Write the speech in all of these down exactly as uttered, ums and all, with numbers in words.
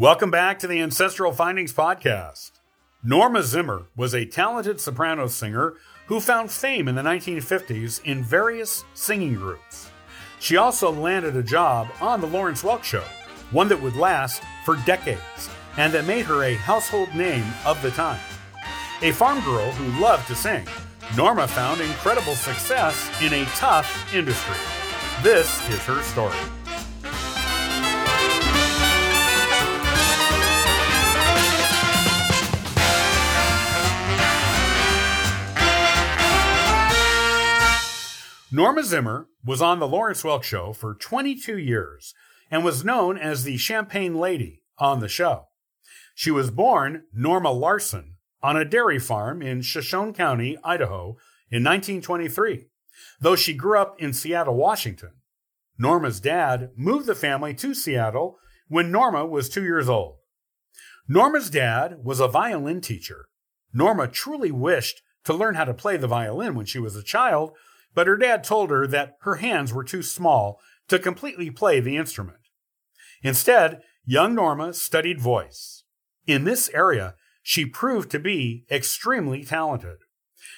Welcome back to the Ancestral Findings podcast. Norma Zimmer was a talented soprano singer who found fame in the nineteen fifties in various singing groups. She also landed a job on The Lawrence Welk Show, one that would last for decades and that made her a household name of the time. A farm girl who loved to sing, Norma found incredible success in a tough industry. This is her story. Norma Zimmer was on The Lawrence Welk Show for twenty-two years and was known as the Champagne Lady on the show. She was born Norma Larson on a dairy farm in Shoshone County, Idaho, in nineteen twenty-three, though she grew up in Seattle, Washington. Norma's dad moved the family to Seattle when Norma was two years old. Norma's dad was a violin teacher. Norma truly wished to learn how to play the violin when she was a child, but her dad told her that her hands were too small to completely play the instrument. Instead, young Norma studied voice. In this area, she proved to be extremely talented.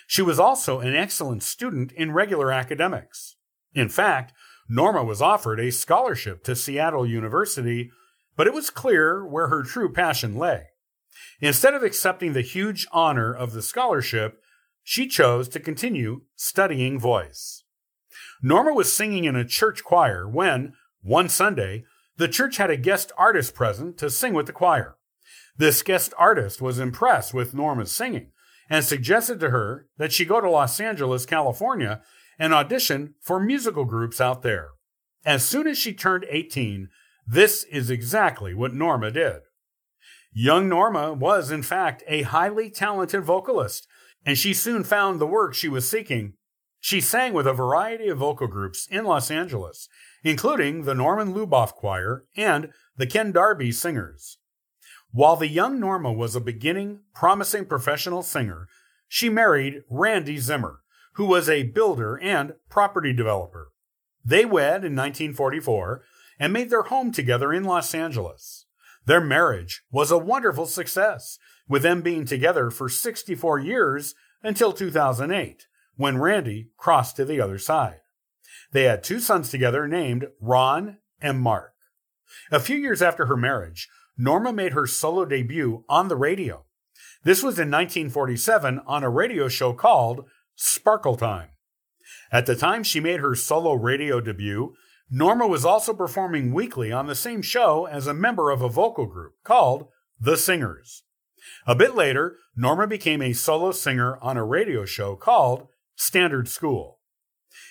She was also an excellent student in regular academics. In fact, Norma was offered a scholarship to Seattle University, but it was clear where her true passion lay. Instead of accepting the huge honor of the scholarship, she chose to continue studying voice. Norma was singing in a church choir when, one Sunday, the church had a guest artist present to sing with the choir. This guest artist was impressed with Norma's singing and suggested to her that she go to Los Angeles, California, and audition for musical groups out there. As soon as she turned eighteen, this is exactly what Norma did. Young Norma was, in fact, a highly talented vocalist, and she soon found the work she was seeking. She sang with a variety of vocal groups in Los Angeles, including the Norman Luboff Choir and the Ken Darby Singers. While the young Norma was a beginning, promising professional singer, she married Randy Zimmer, who was a builder and property developer. They wed in nineteen forty-four and made their home together in Los Angeles. Their marriage was a wonderful success, with them being together for sixty-four years until two thousand eight, when Randy crossed to the other side. They had two sons together named Ron and Mark. A few years after her marriage, Norma made her solo debut on the radio. This was in nineteen forty-seven on a radio show called Sparkle Time. At the time she made her solo radio debut, Norma was also performing weekly on the same show as a member of a vocal group called The Singers. A bit later, Norma became a solo singer on a radio show called Standard School.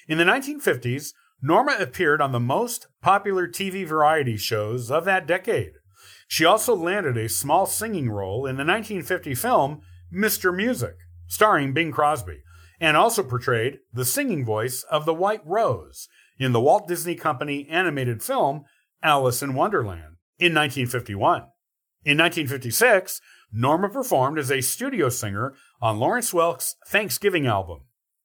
In the nineteen fifties, Norma appeared on the most popular T V variety shows of that decade. She also landed a small singing role in the nineteen fifty film Mister Music, starring Bing Crosby, and also portrayed the singing voice of the White Rose in the Walt Disney Company animated film Alice in Wonderland in nineteen fifty-one. In nineteen fifty-six, Norma performed as a studio singer on Lawrence Welk's Thanksgiving album.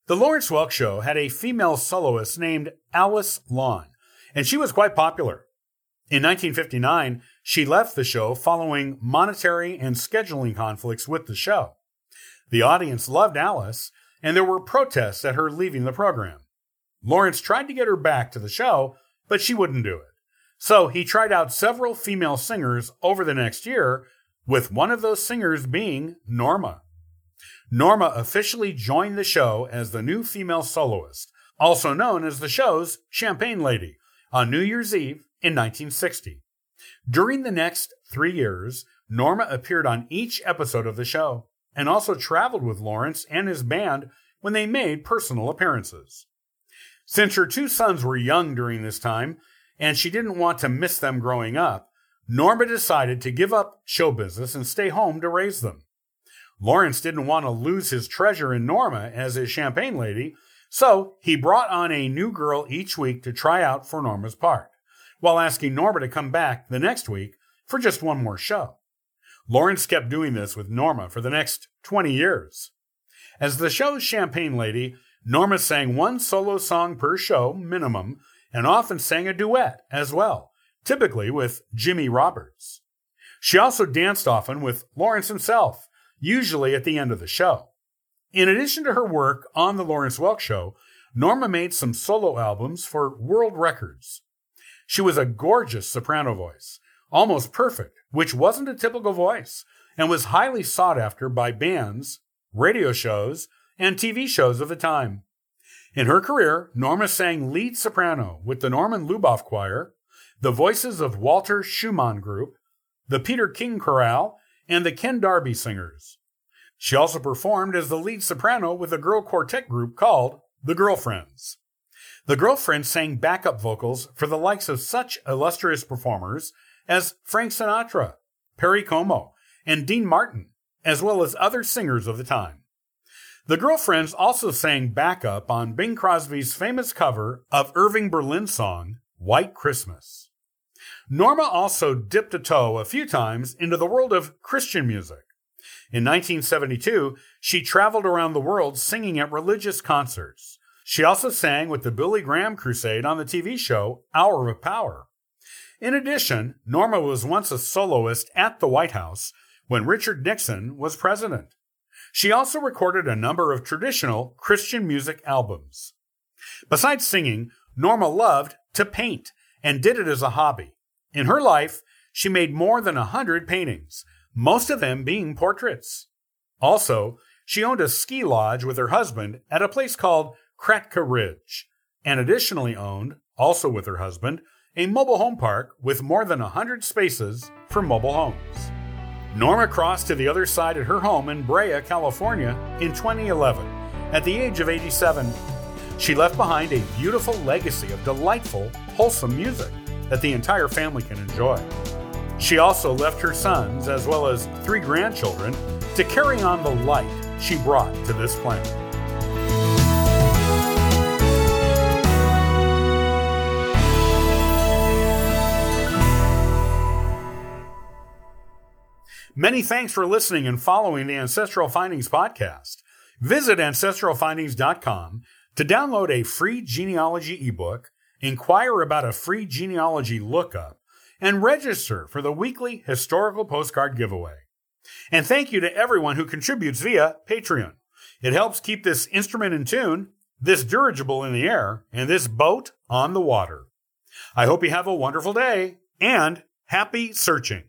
The Lawrence Welk Show had a female soloist named Alice Lon, and she was quite popular. In nineteen fifty-nine, she left the show following monetary and scheduling conflicts with the show. The audience loved Alice, and there were protests at her leaving the program. Lawrence tried to get her back to the show, but she wouldn't do it. So he tried out several female singers over the next year, with one of those singers being Norma. Norma officially joined the show as the new female soloist, also known as the show's Champagne Lady, on New Year's Eve in nineteen sixty. During the next three years, Norma appeared on each episode of the show, and also traveled with Lawrence and his band when they made personal appearances. Since her two sons were young during this time, and she didn't want to miss them growing up, Norma decided to give up show business and stay home to raise them. Lawrence didn't want to lose his treasure in Norma as his champagne lady, so he brought on a new girl each week to try out for Norma's part, while asking Norma to come back the next week for just one more show. Lawrence kept doing this with Norma for the next twenty years. As the show's champagne lady, Norma sang one solo song per show minimum, and often sang a duet as well, typically with Jimmy Roberts. She also danced often with Lawrence himself, usually at the end of the show. In addition to her work on The Lawrence Welk Show, Norma made some solo albums for World Records. She was a gorgeous soprano voice, almost perfect, which wasn't a typical voice, and was highly sought after by bands, radio shows, and T V shows of the time. In her career, Norma sang lead soprano with the Norman Luboff Choir, the voices of Walter Schumann Group, the Peter King Chorale, and the Ken Darby Singers. She also performed as the lead soprano with a girl quartet group called The Girlfriends. The Girlfriends sang backup vocals for the likes of such illustrious performers as Frank Sinatra, Perry Como, and Dean Martin, as well as other singers of the time. The Girlfriends also sang backup on Bing Crosby's famous cover of Irving Berlin's song, White Christmas. Norma also dipped a toe a few times into the world of Christian music. In nineteen seventy-two, she traveled around the world singing at religious concerts. She also sang with the Billy Graham Crusade on the T V show Hour of Power. In addition, Norma was once a soloist at the White House when Richard Nixon was president. She also recorded a number of traditional Christian music albums. Besides singing, Norma loved to paint and did it as a hobby. In her life, she made more than a hundred paintings, most of them being portraits. Also, she owned a ski lodge with her husband at a place called Kratka Ridge, and additionally owned, also with her husband, a mobile home park with more than one hundred spaces for mobile homes. Norma crossed to the other side at her home in Brea, California in twenty eleven at the age of eighty-seven. She left behind a beautiful legacy of delightful, wholesome music that the entire family can enjoy. She also left her sons, as well as three grandchildren, to carry on the light she brought to this planet. Many thanks for listening and following the Ancestral Findings podcast. Visit ancestral findings dot com to download a free genealogy ebook, inquire about a free genealogy lookup, and register for the weekly historical postcard giveaway. And thank you to everyone who contributes via Patreon. It helps keep this instrument in tune, this dirigible in the air, and this boat on the water. I hope you have a wonderful day, and happy searching.